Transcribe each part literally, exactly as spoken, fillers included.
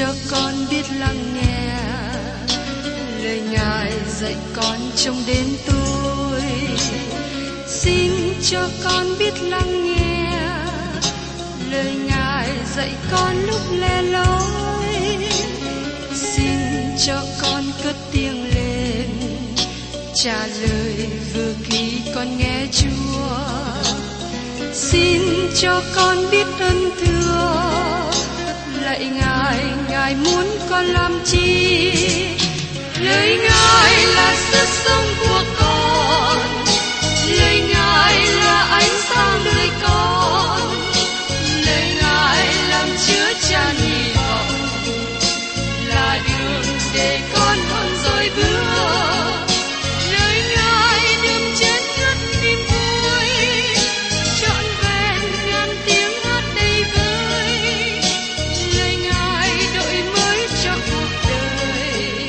cho con biết lắng nghe lời Ngài dạy con trong đêm tối. Xin cho con biết lắng nghe lời Ngài dạy con lúc lẻ loi. Xin cho con cất tiếng lên trả lời vừa khi con nghe Chúa. Xin cho con biết ơn thương lạy Ngài, Ngài muốn con làm chi? Lời Ngài là sức sống của con, lời Ngài là ánh sáng nơi con, lời Ngài làm chứa chan hy vọng, là đường để con không dối bước. Lời Ngài đừng chết ngất niềm vui, trọn vẹn ngàn tiếng hát đầy vơi. Lời Ngài đổi mới cho cuộc đời,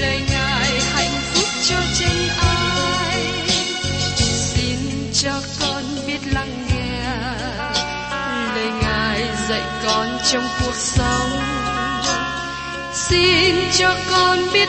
lời Ngài hạnh phúc cho chân ai. Xin cho con biết lắng nghe lời Ngài dạy con trong cuộc sống. Xin cho con biết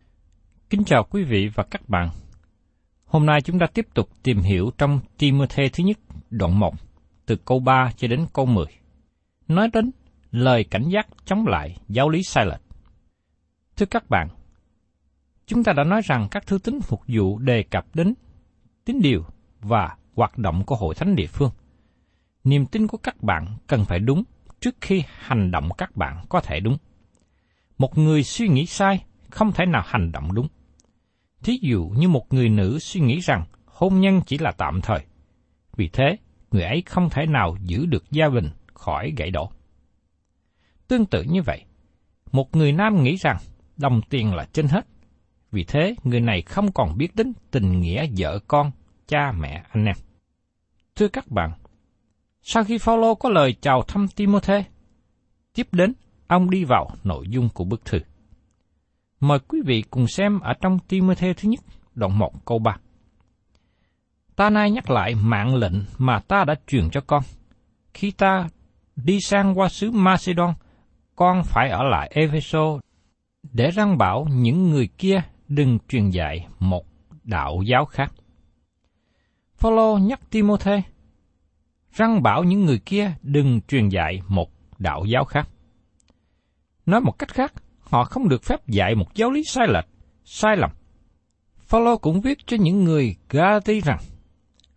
Kính chào quý vị và các bạn. Hôm nay chúng ta tiếp tục tìm hiểu trong Timothy thứ nhất, đoạn một, từ câu ba cho đến câu mười, nói đến lời cảnh giác chống lại giáo lý sai lệch. Thưa các bạn, chúng ta đã nói rằng các thư tín phục vụ đề cập đến tín điều và hoạt động của hội thánh địa phương. Niềm tin của các bạn cần phải đúng trước khi hành động các bạn có thể đúng. Một người suy nghĩ sai không thể nào hành động đúng. Thí dụ như một người nữ suy nghĩ rằng hôn nhân chỉ là tạm thời, vì thế người ấy không thể nào giữ được gia đình khỏi gãy đổ. Tương tự như vậy, một người nam nghĩ rằng đồng tiền là trên hết, vì thế người này không còn biết đến tình nghĩa vợ con, cha mẹ, anh em. Thưa các bạn, sau khi Phao-lô có lời chào thăm Timôthê, tiếp đến ông đi vào nội dung của bức thư. Mời quý vị cùng xem ở trong Timôthê thứ nhất, đoạn một câu ba. Ta nay nhắc lại mạng lệnh mà ta đã truyền cho con. Khi ta đi sang qua xứ Ma-xê-đôn, con phải ở lại Ê-phê-sô để răn bảo những người kia đừng truyền dạy một đạo giáo khác. Phao-lô nhắc Timôthê răn bảo những người kia đừng truyền dạy một đạo giáo khác. Nói một cách khác, họ không được phép dạy một giáo lý sai lệch, sai lầm. Phao-lô cũng viết cho những người Ga-li-ti rằng,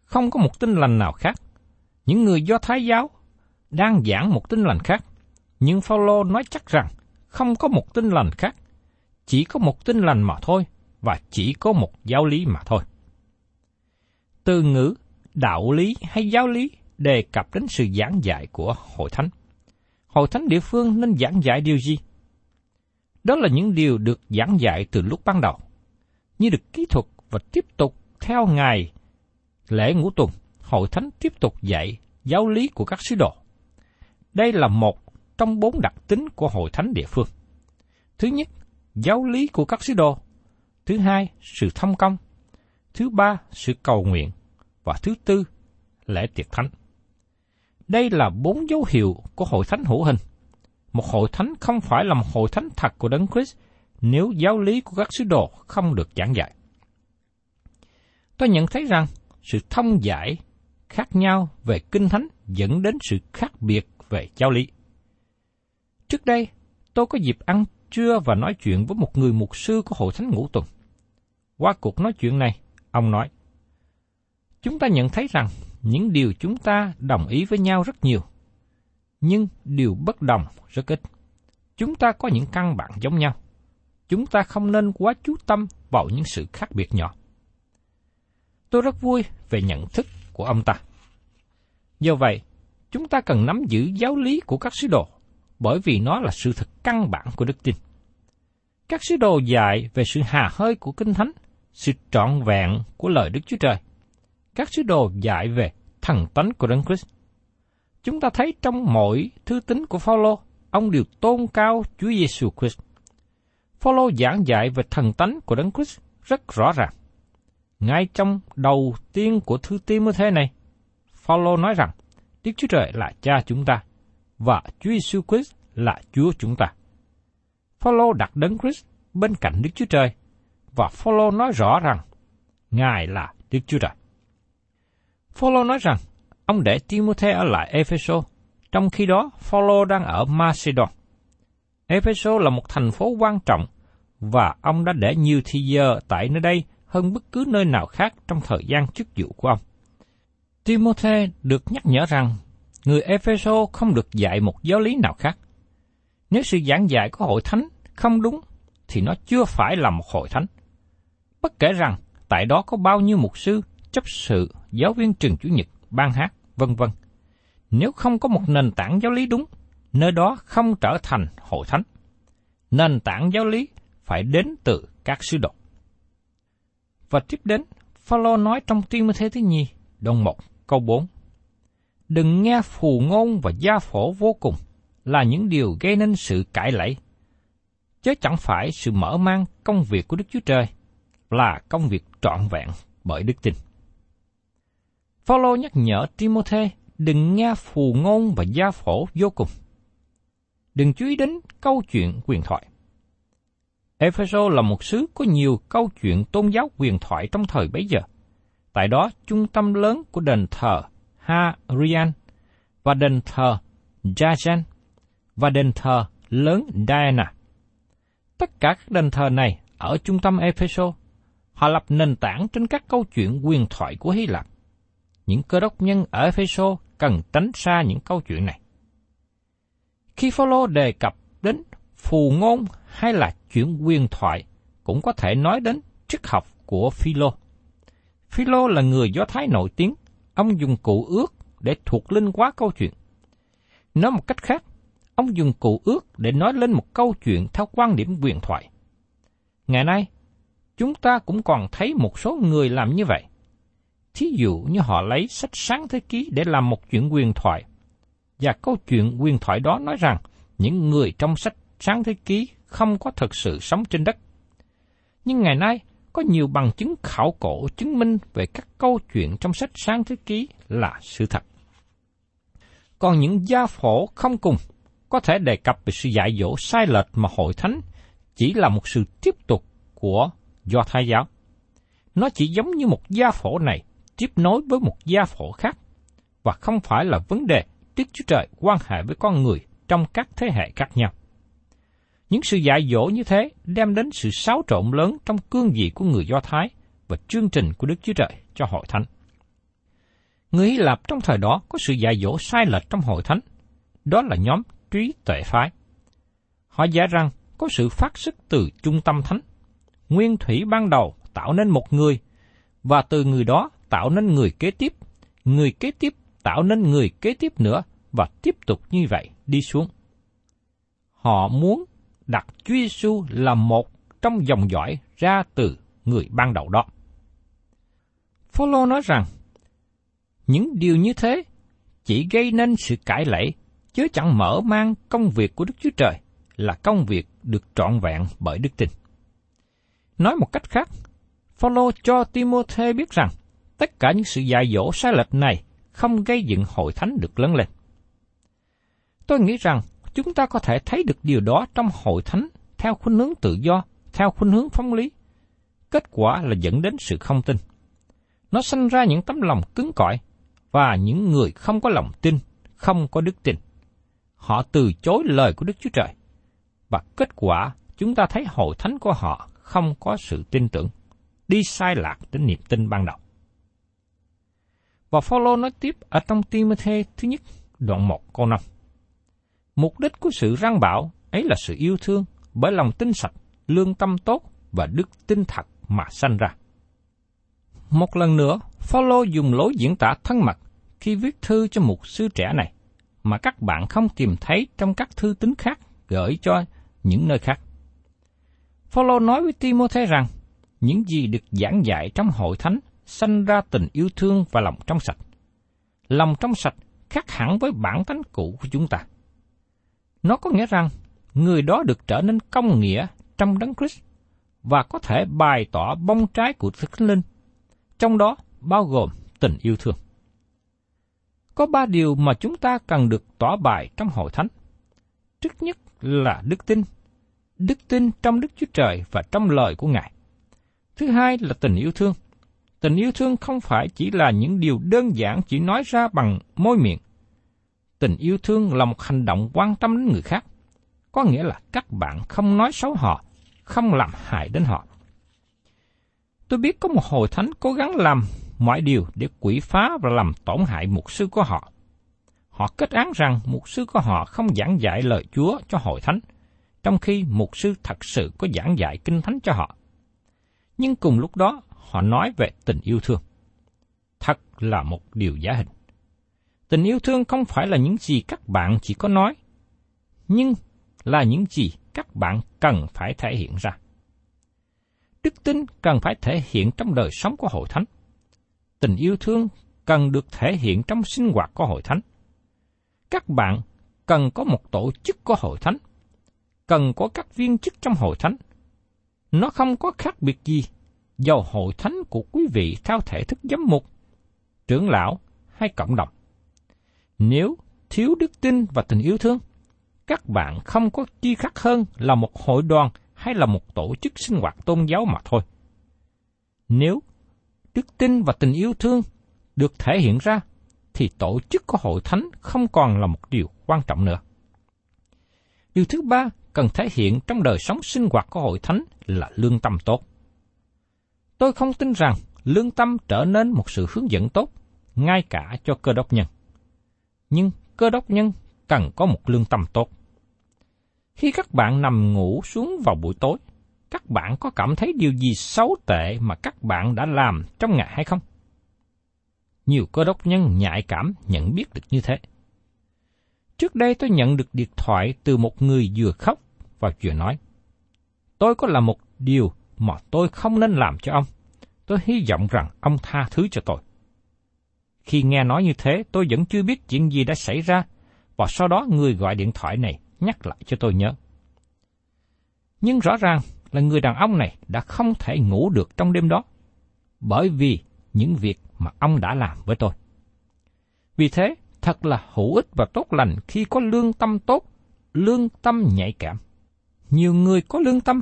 không có một tin lành nào khác. Những người Do Thái giáo đang giảng một tin lành khác, nhưng Phao-lô nói chắc rằng không có một tin lành khác, chỉ có một tin lành mà thôi, và chỉ có một giáo lý mà thôi. Từ ngữ đạo lý hay giáo lý đề cập đến sự giảng dạy của hội thánh. Hội thánh địa phương nên giảng dạy điều gì? Đó là những điều được giảng dạy từ lúc ban đầu, như được kỹ thuật và tiếp tục theo ngày lễ ngũ tuần, hội thánh tiếp tục dạy giáo lý của các sứ đồ. Đây là một trong bốn đặc tính của hội thánh địa phương. Thứ nhất, giáo lý của các sứ đồ. Thứ hai, sự thông công. Thứ ba, sự cầu nguyện. Và thứ tư, lễ tiệc thánh. Đây là bốn dấu hiệu của hội thánh hữu hình. Một hội thánh không phải là một hội thánh thật của Đấng Christ nếu giáo lý của các sứ đồ không được giảng dạy. Tôi nhận thấy rằng sự thông giải khác nhau về Kinh Thánh dẫn đến sự khác biệt về giáo lý. Trước đây, tôi có dịp ăn trưa và nói chuyện với một người mục sư của hội thánh Ngũ Tuần. Qua cuộc nói chuyện này, ông nói, chúng ta nhận thấy rằng những điều chúng ta đồng ý với nhau rất nhiều, nhưng điều bất đồng rất ít. Chúng ta có những căn bản giống nhau. Chúng ta không nên quá chú tâm vào những sự khác biệt nhỏ. Tôi rất vui về nhận thức của ông ta. Do vậy, chúng ta cần nắm giữ giáo lý của các sứ đồ, bởi vì nó là sự thật căn bản của đức tin. Các sứ đồ dạy về sự hà hơi của Kinh Thánh, sự trọn vẹn của lời Đức Chúa Trời. Các sứ đồ dạy về thần tánh của Đấng Christ. Chúng ta thấy trong mỗi thư tín của Phao-lô, ông đều tôn cao Chúa Giê-su Christ. Phao-lô giảng dạy về thần tánh của Đấng Christ rất rõ ràng. Ngay trong đầu tiên của thư Timothy này, Phao-lô nói rằng Đức Chúa Trời là Cha chúng ta và Chúa Giê-su Christ là Chúa chúng ta. Phao-lô đặt Đấng Christ bên cạnh Đức Chúa Trời và Phao-lô nói rõ rằng Ngài là Đức Chúa Trời. Phao-lô nói rằng ông để Timôthê ở lại Ê-phê-sô, trong khi đó Phao-lô đang ở Ma-xê-đôn. Ê-phê-sô là một thành phố quan trọng và ông đã để nhiều thời giờ tại nơi đây hơn bất cứ nơi nào khác trong thời gian chức vụ của ông. Timôthê được nhắc nhở rằng người Ê-phê-sô không được dạy một giáo lý nào khác. Nếu sự giảng dạy của hội thánh không đúng thì nó chưa phải là một hội thánh. Bất kể rằng tại đó có bao nhiêu mục sư, chấp sự, giáo viên trường chủ nhật, ban hát, vân vân. Nếu không có một nền tảng giáo lý đúng, nơi đó không trở thành hội thánh. Nền tảng giáo lý phải đến từ các sứ đồ. Và tiếp đến, Phao-lô nói trong Ti-mô-thê thứ nhì, đoạn một, câu bốn. Đừng nghe phù ngôn và gia phổ vô cùng là những điều gây nên sự cãi lẫy, chứ chẳng phải sự mở mang công việc của Đức Chúa Trời là công việc trọn vẹn bởi đức tin. Phao-lô nhắc nhở Timôthê đừng nghe phù ngôn và gia phổ vô cùng. Đừng chú ý đến câu chuyện huyền thoại. Ê-phê-sô là một xứ có nhiều câu chuyện tôn giáo huyền thoại trong thời bấy giờ. Tại đó, trung tâm lớn của đền thờ Ha-rian và đền thờ Jajan và đền thờ lớn Diana. Tất cả các đền thờ này ở trung tâm Ê-phê-sô. Họ lập nền tảng trên các câu chuyện huyền thoại của Hy Lạp. Những cơ đốc nhân ở Ê-phê-sô cần tránh xa những câu chuyện này. Khi Phao-lô đề cập đến phù ngôn hay là chuyện huyền thoại, cũng có thể nói đến triết học của Philo. Philo là người Do Thái nổi tiếng, ông dùng cụ ước để thuộc linh hóa câu chuyện. Nói một cách khác, ông dùng cụ ước để nói lên một câu chuyện theo quan điểm huyền thoại. Ngày nay, chúng ta cũng còn thấy một số người làm như vậy. Thí dụ như họ lấy sách Sáng Thế Ký để làm một chuyện huyền thoại, và câu chuyện huyền thoại đó nói rằng những người trong sách Sáng Thế Ký không có thật sự sống trên đất. Nhưng ngày nay, có nhiều bằng chứng khảo cổ chứng minh về các câu chuyện trong sách Sáng Thế Ký là sự thật. Còn những gia phổ không cùng có thể đề cập về sự dạy dỗ sai lệch mà hội thánh chỉ là một sự tiếp tục của Do Thái giáo. Nó chỉ giống như một gia phổ này tiếp nối với một gia phổ khác, và không phải là vấn đề Đức Chúa Trời quan hệ với con người trong các thế hệ khác nhau. Những sự dạy dỗ như thế đem đến sự xáo trộn lớn trong cương vị của người Do Thái và chương trình của Đức Chúa Trời cho hội thánh. Người Hy Lạp trong thời đó có sự dạy dỗ sai lệch trong hội thánh, đó là nhóm trí tuệ phái. Họ giả rằng có sự phát xuất từ trung tâm thánh, nguyên thủy ban đầu tạo nên một người, và từ người đó tạo nên người kế tiếp, người kế tiếp tạo nên người kế tiếp nữa, và tiếp tục như vậy đi xuống. Họ muốn đặt Chúa Giê-xu là một trong dòng dõi ra từ người ban đầu đó. Phao-lô nói rằng, những điều như thế chỉ gây nên sự cãi lẫy, chứ chẳng mở mang công việc của Đức Chúa Trời là công việc được trọn vẹn bởi đức tin. Nói một cách khác, Phao-lô cho Timôthê biết rằng tất cả những sự dạy dỗ sai lệch này không gây dựng hội thánh được lớn lên. Tôi nghĩ rằng chúng ta có thể thấy được điều đó trong hội thánh theo khuynh hướng tự do, theo khuynh hướng phóng lý. Kết quả là dẫn đến sự không tin. Nó sanh ra những tấm lòng cứng cỏi và những người không có lòng tin, không có đức tin. Họ từ chối lời của Đức Chúa Trời, và kết quả chúng ta thấy hội thánh của họ không có sự tin tưởng. đi sai lạc đến niềm tin ban đầu. Và Phao-lô nói tiếp ở trong Timothy thứ nhất, đoạn một câu năm. Mục đích của sự răn bảo ấy là sự yêu thương bởi lòng tin sạch, lương tâm tốt và đức tin thật mà sanh ra. Một lần nữa, Phao-lô dùng lối diễn tả thân mật khi viết thư cho mục sư trẻ này mà các bạn không tìm thấy trong các thư tín khác gửi cho những nơi khác. Phao-lô nói với Timôthê rằng những gì được giảng dạy trong hội thánh sanh ra tình yêu thương và lòng trong sạch. Lòng trong sạch khác hẳn với bản tánh cũ của chúng ta. Nó có nghĩa rằng người đó được trở nên công nghĩa trong Đấng Christ và có thể bày tỏ bông trái của Thánh Linh, trong đó bao gồm tình yêu thương. Có ba điều mà chúng ta cần được tỏ bày trong hội thánh. Trước nhất là đức tin, đức tin trong Đức Chúa Trời và trong lời của Ngài. Thứ hai là tình yêu thương. Tình yêu thương không phải chỉ là những điều đơn giản chỉ nói ra bằng môi miệng. Tình yêu thương là một hành động quan tâm đến người khác, có nghĩa là các bạn không nói xấu họ, không làm hại đến họ. Tôi biết có một hội thánh cố gắng làm mọi điều để quỷ phá và làm tổn hại mục sư của họ. Họ kết án rằng mục sư của họ không giảng dạy lời Chúa cho hội thánh, trong khi mục sư thật sự có giảng dạy kinh thánh cho họ. Nhưng cùng lúc đó, họ nói về tình yêu thương. Thật là một điều giả hình. Tình yêu thương không phải là những gì các bạn chỉ có nói, nhưng là những gì các bạn cần phải thể hiện ra. Đức tin cần phải thể hiện trong đời sống của hội thánh. Tình yêu thương cần được thể hiện trong sinh hoạt của hội thánh. Các bạn cần có một tổ chức của hội thánh, cần có các viên chức trong hội thánh. Nó không có khác biệt gì, dầu hội thánh của quý vị theo thể thức giám mục, trưởng lão hay cộng đồng. Nếu thiếu đức tin và tình yêu thương, các bạn không có chi khác hơn là một hội đoàn hay là một tổ chức sinh hoạt tôn giáo mà thôi. Nếu đức tin và tình yêu thương được thể hiện ra, thì tổ chức của hội thánh không còn là một điều quan trọng nữa. Điều thứ ba cần thể hiện trong đời sống sinh hoạt của hội thánh là lương tâm tốt. Tôi không tin rằng lương tâm trở nên một sự hướng dẫn tốt, ngay cả cho cơ đốc nhân. Nhưng cơ đốc nhân cần có một lương tâm tốt. Khi các bạn nằm ngủ xuống vào buổi tối, các bạn có cảm thấy điều gì xấu tệ mà các bạn đã làm trong ngày hay không? Nhiều cơ đốc nhân nhạy cảm nhận biết được như thế. Trước đây tôi nhận được điện thoại từ một người vừa khóc và vừa nói, tôi có làm một điều mà tôi không nên làm cho ông. Tôi hy vọng rằng ông tha thứ cho tôi. Khi nghe nói như thế, tôi vẫn chưa biết chuyện gì đã xảy ra, và sau đó người gọi điện thoại này nhắc lại cho tôi nhớ. Nhưng rõ ràng là người đàn ông này đã không thể ngủ được trong đêm đó, bởi vì những việc mà ông đã làm với tôi. Vì thế, thật là hữu ích và tốt lành khi có lương tâm tốt, lương tâm nhạy cảm. Nhiều người có lương tâm,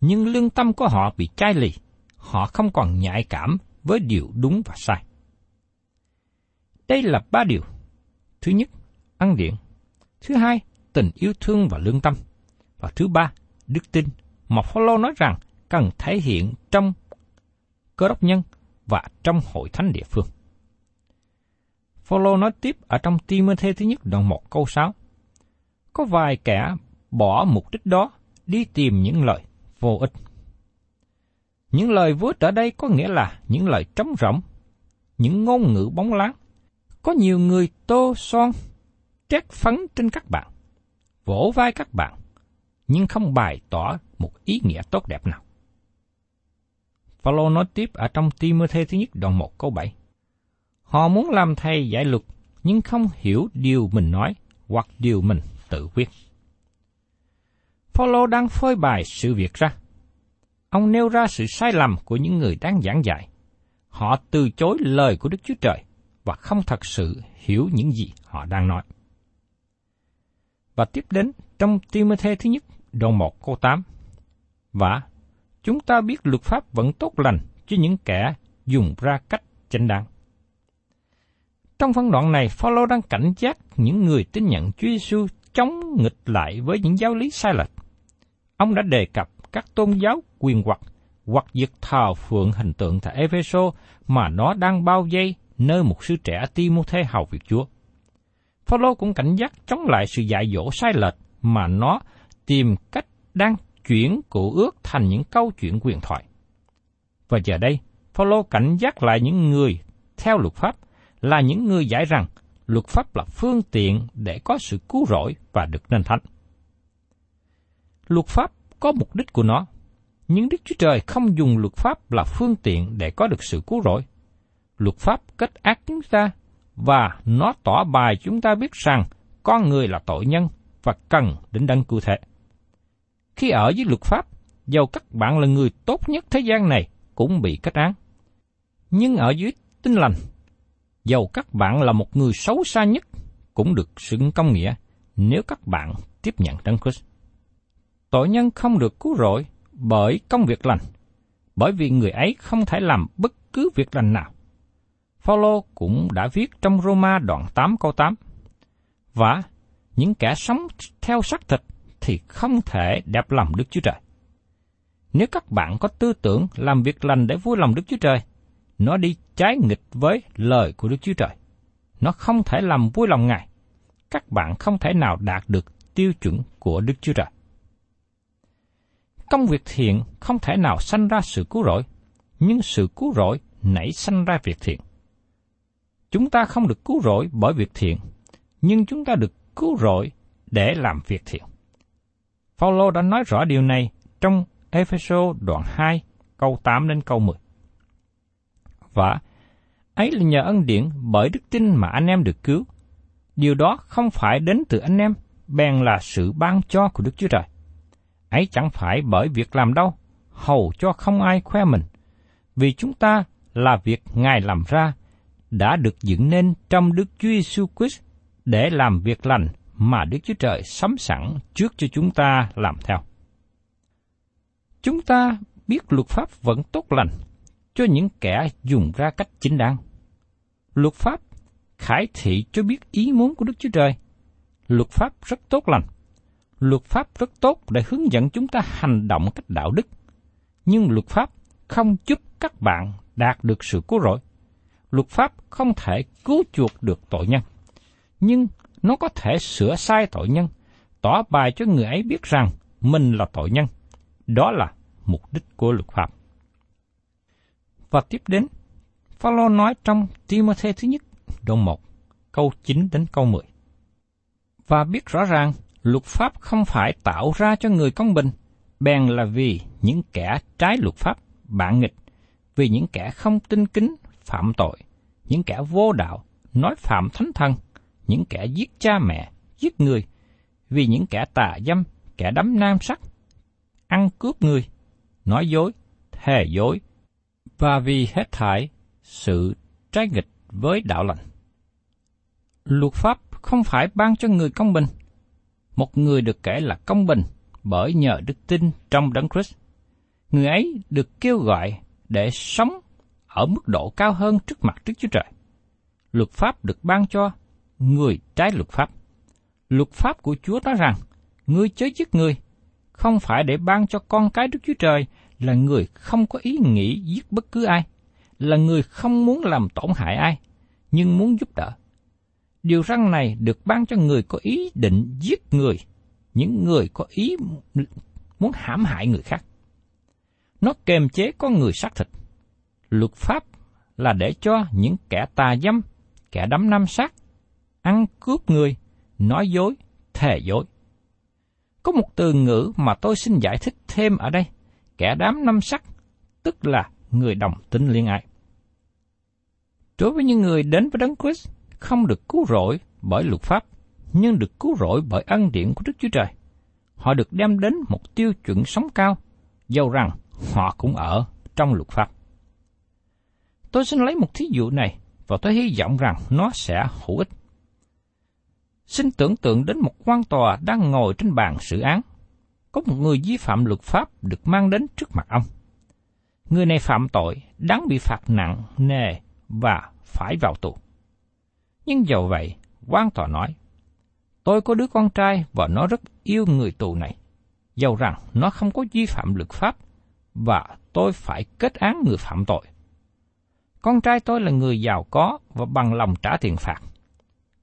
nhưng lương tâm của họ bị chai lì, họ không còn nhạy cảm với điều đúng và sai. Đây là ba điều. Thứ nhất, ăn điện. Thứ hai, tình yêu thương và lương tâm. Và thứ ba, đức tin mà Phao-lô nói rằng cần thể hiện trong cơ đốc nhân và trong hội thánh địa phương. Phao-lô nói tiếp ở trong Ti-mô-thê thứ nhất đoạn một câu sáu. Có vài kẻ bỏ mục đích đó đi tìm những lời vô ích. Những lời vô ích ở đây có nghĩa là những lời trống rỗng, những ngôn ngữ bóng láng. Có nhiều người tô son, trét phấn trên các bạn, vỗ vai các bạn, nhưng không bày tỏ một ý nghĩa tốt đẹp nào. Phao-lô nói tiếp ở trong Ti-mô-thê thứ nhất đoạn một câu bảy. Họ muốn làm thầy dạy luật, nhưng không hiểu điều mình nói hoặc điều mình tự quyết. Phao-lô đang phơi bày sự việc ra. Ông nêu ra sự sai lầm của những người đang giảng dạy. Họ từ chối lời của Đức Chúa Trời và không thật sự hiểu những gì họ đang nói. Và tiếp đến trong Ti-mô-thê thứ nhất, đoạn một câu tám. Và chúng ta biết luật pháp vẫn tốt lành cho những kẻ dùng ra cách chánh đáng. Trong phân đoạn này, Phao-lô đang cảnh giác những người tin nhận Chúa Giê-xu chống nghịch lại với những giáo lý sai lệch. Ông đã đề cập các tôn giáo quyền hoặc hoặc việc thờ phượng hình tượng tại Ê-phê-sô mà nó đang bao vây nơi một sứ trẻ Timôthê hầu việc Chúa. Phao-lô cũng cảnh giác chống lại sự dạy dỗ sai lệch mà nó tìm cách đang chuyển cổ ước thành những câu chuyện huyền thoại. Và giờ đây, Phao-lô cảnh giác lại những người theo luật pháp là những người giải rằng luật pháp là phương tiện để có sự cứu rỗi và được nên thánh. Luật pháp có mục đích của nó, nhưng Đức Chúa Trời không dùng luật pháp là phương tiện để có được sự cứu rỗi. Luật pháp kết án chúng ta và nó tỏ bài chúng ta biết rằng con người là tội nhân và cần đến đấng cứu thế. Khi ở với luật pháp, dầu các bạn là người tốt nhất thế gian này cũng bị kết án. Nhưng ở dưới tin lành, dầu các bạn là một người xấu xa nhất cũng được xưng công nghĩa nếu các bạn tiếp nhận Đấng Christ. Tội nhân không được cứu rỗi bởi công việc lành, bởi vì người ấy không thể làm bất cứ việc lành nào. Phao-lô cũng đã viết trong Roma đoạn tám câu tám, và những kẻ sống theo xác thịt thì không thể đẹp lòng Đức Chúa Trời. Nếu các bạn có tư tưởng làm việc lành để vui lòng Đức Chúa Trời, nó đi trái nghịch với lời của Đức Chúa Trời. Nó không thể làm vui lòng Ngài. Các bạn không thể nào đạt được tiêu chuẩn của Đức Chúa Trời. Công việc thiện không thể nào sanh ra sự cứu rỗi, nhưng sự cứu rỗi nảy sanh ra việc thiện. Chúng ta không được cứu rỗi bởi việc thiện, nhưng chúng ta được cứu rỗi để làm việc thiện. Phao-lô đã nói rõ điều này trong Ê-phê-sô đoạn hai, câu tám đến câu mười. Và ấy là nhờ ân điển bởi đức tin mà anh em được cứu. Điều đó không phải đến từ anh em, bèn là sự ban cho của Đức Chúa Trời. Ấy chẳng phải bởi việc làm đâu, hầu cho không ai khoe mình. Vì chúng ta là việc Ngài làm ra, đã được dựng nên trong Đức Chúa Giê-su Christ để làm việc lành mà Đức Chúa Trời sắm sẵn trước cho chúng ta làm theo. Chúng ta biết luật pháp vẫn tốt lành cho những kẻ dùng ra cách chính đáng. Luật pháp khải thị cho biết ý muốn của Đức Chúa Trời. Luật pháp rất tốt lành. Luật pháp rất tốt để hướng dẫn chúng ta hành động cách đạo đức. Nhưng luật pháp không giúp các bạn đạt được sự cứu rỗi. Luật pháp không thể cứu chuộc được tội nhân. Nhưng nó có thể sửa sai tội nhân, tỏ bài cho người ấy biết rằng mình là tội nhân. Đó là mục đích của luật pháp. Và tiếp đến, Phao-lô nói trong Timôthê thứ nhất, đoạn một, câu chín đến câu mười. Và biết rõ ràng, luật pháp không phải tạo ra cho người công bình, bèn là vì những kẻ trái luật pháp, bạn nghịch, vì những kẻ không tin kính, phạm tội, những kẻ vô đạo, nói phạm thánh thần, những kẻ giết cha mẹ, giết người, vì những kẻ tà dâm, kẻ đắm nam sắc, ăn cướp người, nói dối, thề dối, và vì hết thảy sự trái nghịch với đạo lành. Luật pháp không phải ban cho người công bình. Một người được kể là công bình bởi nhờ đức tin trong Đấng Christ. Người ấy được kêu gọi để sống ở mức độ cao hơn trước mặt Đức Chúa Trời. Luật pháp được ban cho người trái luật pháp. Luật pháp của Chúa nói rằng, ngươi chớ giết người, không phải để ban cho con cái Đức Chúa Trời là người không có ý nghĩ giết bất cứ ai, là người không muốn làm tổn hại ai, nhưng muốn giúp đỡ. Điều răn này được ban cho người có ý định giết người, những người có ý muốn hãm hại người khác. Nó kềm chế con người xác thịt. Luật pháp là để cho những kẻ tà dâm, kẻ đắm nam sắc, ăn cướp người, nói dối, thề dối. Có một từ ngữ mà tôi xin giải thích thêm ở đây. Kẻ đám năm sắc, tức là người đồng tính liên ái. Đối với những người đến với Đấng Christ không được cứu rỗi bởi luật pháp, nhưng được cứu rỗi bởi ân điển của Đức Chúa Trời. Họ được đem đến một tiêu chuẩn sống cao, dầu rằng họ cũng ở trong luật pháp. Tôi xin lấy một thí dụ này, và tôi hy vọng rằng nó sẽ hữu ích. Xin tưởng tượng đến một quan tòa đang ngồi trên bàn xử án. Có một người vi phạm luật pháp được mang đến trước mặt ông. Người này phạm tội, đáng bị phạt nặng nề và phải vào tù. Nhưng dầu vậy, quan tòa nói, tôi có đứa con trai và nó rất yêu người tù này, dầu rằng nó không có vi phạm luật pháp và tôi phải kết án người phạm tội. Con trai tôi là người giàu có và bằng lòng trả tiền phạt.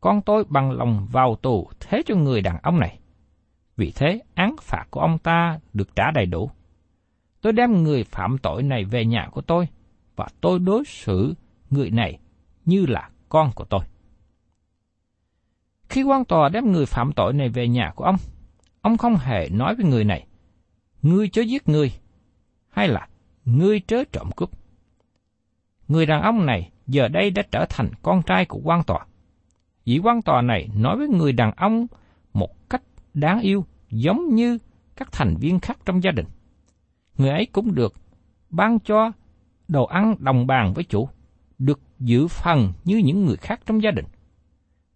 Con tôi bằng lòng vào tù thế cho người đàn ông này. Vì thế, án phạt của ông ta được trả đầy đủ. Tôi đem người phạm tội này về nhà của tôi, và tôi đối xử người này như là con của tôi. Khi quan tòa đem người phạm tội này về nhà của ông, ông không hề nói với người này, ngươi chớ giết người, hay là ngươi chớ trộm cướp. Người đàn ông này giờ đây đã trở thành con trai của quan tòa. Vị quan tòa này nói với người đàn ông một cách đáng yêu giống như các thành viên khác trong gia đình. Người ấy cũng được ban cho đồ ăn đồng bàn với chủ, được giữ phần như những người khác trong gia đình.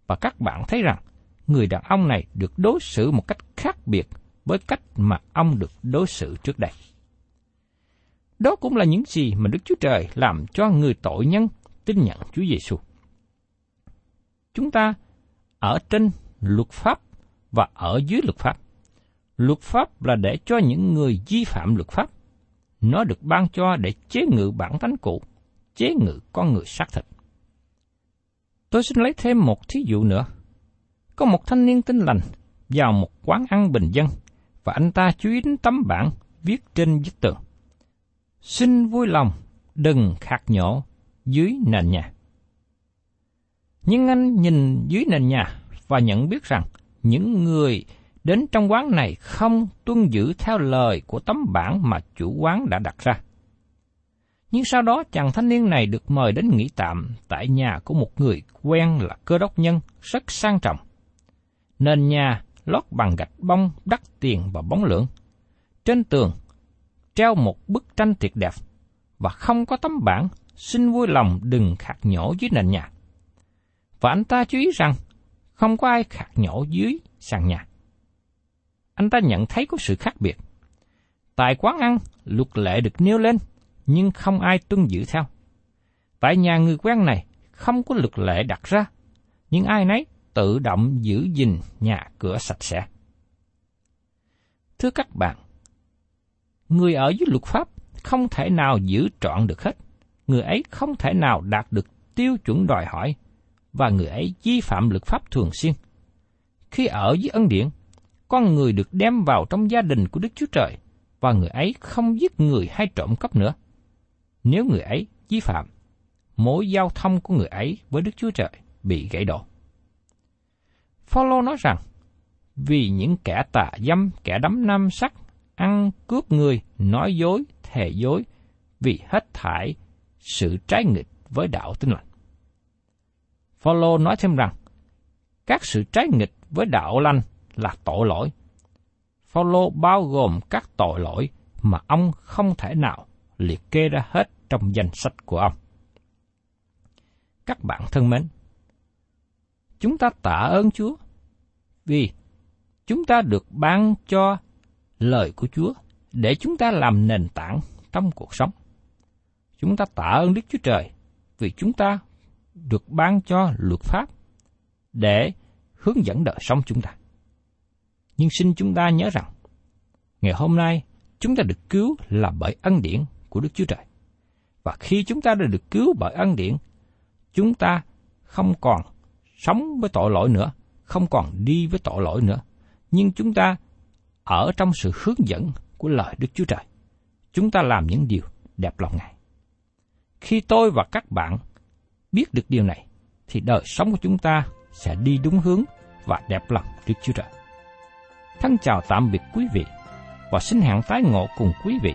Và các bạn thấy rằng người đàn ông này được đối xử một cách khác biệt với cách mà ông được đối xử trước đây. Đó cũng là những gì mà Đức Chúa Trời làm cho người tội nhân tin nhận Chúa Giê-xu. Chúng ta ở trên luật pháp và ở dưới luật pháp. Luật pháp là để cho những người vi phạm luật pháp. Nó được ban cho để chế ngự bản tánh cũ, chế ngự con người xác thịt. Tôi xin lấy thêm một thí dụ nữa. Có một thanh niên tin lành vào một quán ăn bình dân, và anh ta chú ý đến tấm bảng viết trên vách tường: xin vui lòng đừng khạc nhổ dưới nền nhà. Nhưng anh nhìn dưới nền nhà và nhận biết rằng những người đến trong quán này không tuân giữ theo lời của tấm bảng mà chủ quán đã đặt ra. Nhưng sau đó chàng thanh niên này được mời đến nghỉ tạm tại nhà của một người quen là cơ đốc nhân rất sang trọng. Nền nhà lót bằng gạch bông đắt tiền và bóng lưỡng. Trên tường treo một bức tranh tuyệt đẹp và không có tấm bảng xin vui lòng đừng khạc nhổ dưới nền nhà. Và anh ta chú ý rằng không có ai khạc nhổ dưới sàn nhà. Anh ta nhận thấy có sự khác biệt. Tại quán ăn, luật lệ được nêu lên, nhưng không ai tuân giữ theo. Tại nhà người quen này, không có luật lệ đặt ra, nhưng ai nấy tự động giữ gìn nhà cửa sạch sẽ. Thưa các bạn, người ở dưới luật pháp không thể nào giữ trọn được hết. Người ấy không thể nào đạt được tiêu chuẩn đòi hỏi, và người ấy vi phạm luật pháp thường xuyên. Khi ở dưới ân điển, con người được đem vào trong gia đình của Đức Chúa Trời, và người ấy không giết người hay trộm cắp nữa. Nếu người ấy vi phạm, mối giao thông của người ấy với Đức Chúa Trời bị gãy đổ. Phao-lô nói rằng, vì những kẻ tà dâm, kẻ đắm nam sắc, ăn cướp người, nói dối, thề dối, vì hết thảy sự trái nghịch với đạo tin lành. Phao-lô nói thêm rằng, các sự trái nghịch với đạo lành là tội lỗi. Phao-lô bao gồm các tội lỗi mà ông không thể nào liệt kê ra hết trong danh sách của ông. Các bạn thân mến, chúng ta tạ ơn Chúa vì chúng ta được ban cho lời của Chúa để chúng ta làm nền tảng trong cuộc sống. Chúng ta tạ ơn Đức Chúa Trời vì chúng ta được ban cho luật pháp để hướng dẫn đời sống chúng ta. Nhưng xin chúng ta nhớ rằng, ngày hôm nay chúng ta được cứu là bởi ân điển của Đức Chúa Trời. Và khi chúng ta đã được cứu bởi ân điển, chúng ta không còn sống với tội lỗi nữa, không còn đi với tội lỗi nữa. Nhưng chúng ta ở trong sự hướng dẫn của lời Đức Chúa Trời. Chúng ta làm những điều đẹp lòng Ngài. Khi tôi và các bạn biết được điều này, thì đời sống của chúng ta sẽ đi đúng hướng và đẹp lòng Đức Chúa Trời. Thân chào tạm biệt quý vị, và xin hẹn tái ngộ cùng quý vị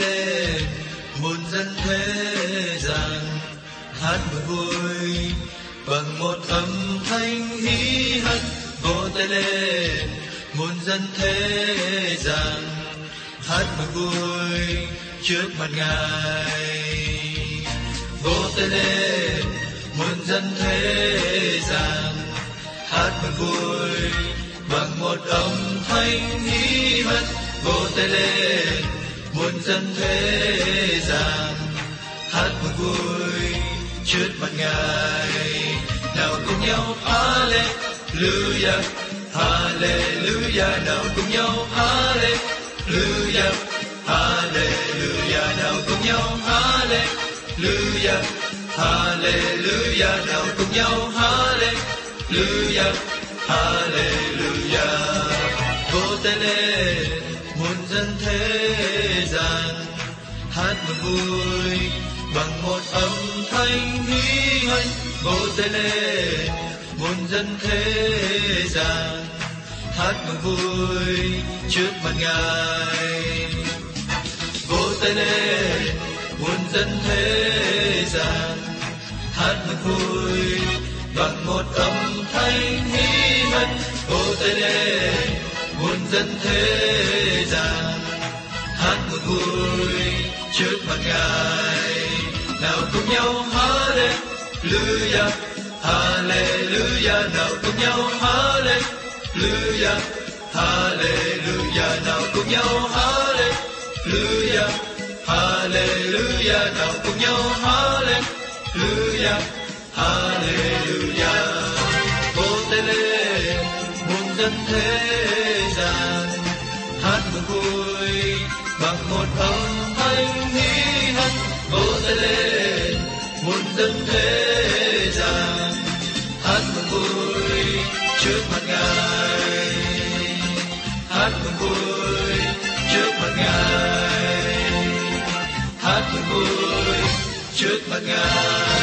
Hãy dân thế gian hát mừng vui bằng một âm thanh hí hân, vỗ tay lên muôn dân thế gian hát mừng vui trước mặt Ngài. Vỗ tay lên muôn dân thế gian hát mừng vui bằng một âm thanh hí hân, vỗ tay lên muôn dân thế gian hát mừng vui trước mặt Ngài. Nào cùng nhau hallelujah, hallelujah, nào cùng nhau hallelujah, hallelujah, nào cùng nhau hallelujah, hallelujah, nào cùng nhau hallelujah, hallelujah. Vỗ tay lên muôn dân thế gian hát mừng vui bằng một âm thanh hí hênh, vỗ tay lên muôn dân thế gian hát mừng vui trước mặt Ngài. Vỗ tay lên muôn dân thế gian hát mừng vui bằng một âm thanh hí hênh, vỗ tay lên muôn dân thế gian hát mừng vui trước mặt Ngài. Nào cùng nhau hallelujah, hallelujah, nào cùng nhau hallelujah, hallelujah, nào cùng nhau hallelujah, hallelujah, nào cùng nhau hallelujah, hallelujah. Vỗ tay lên muôn dân thế gian hát mừng vui bằng một âm thanh hí hân, vỗ tay lên muôn dân thế gian hát mừng vui trước mặt Ngài, hát mừng vui trước mặt Ngài, hát mừng vui trước mặt Ngài.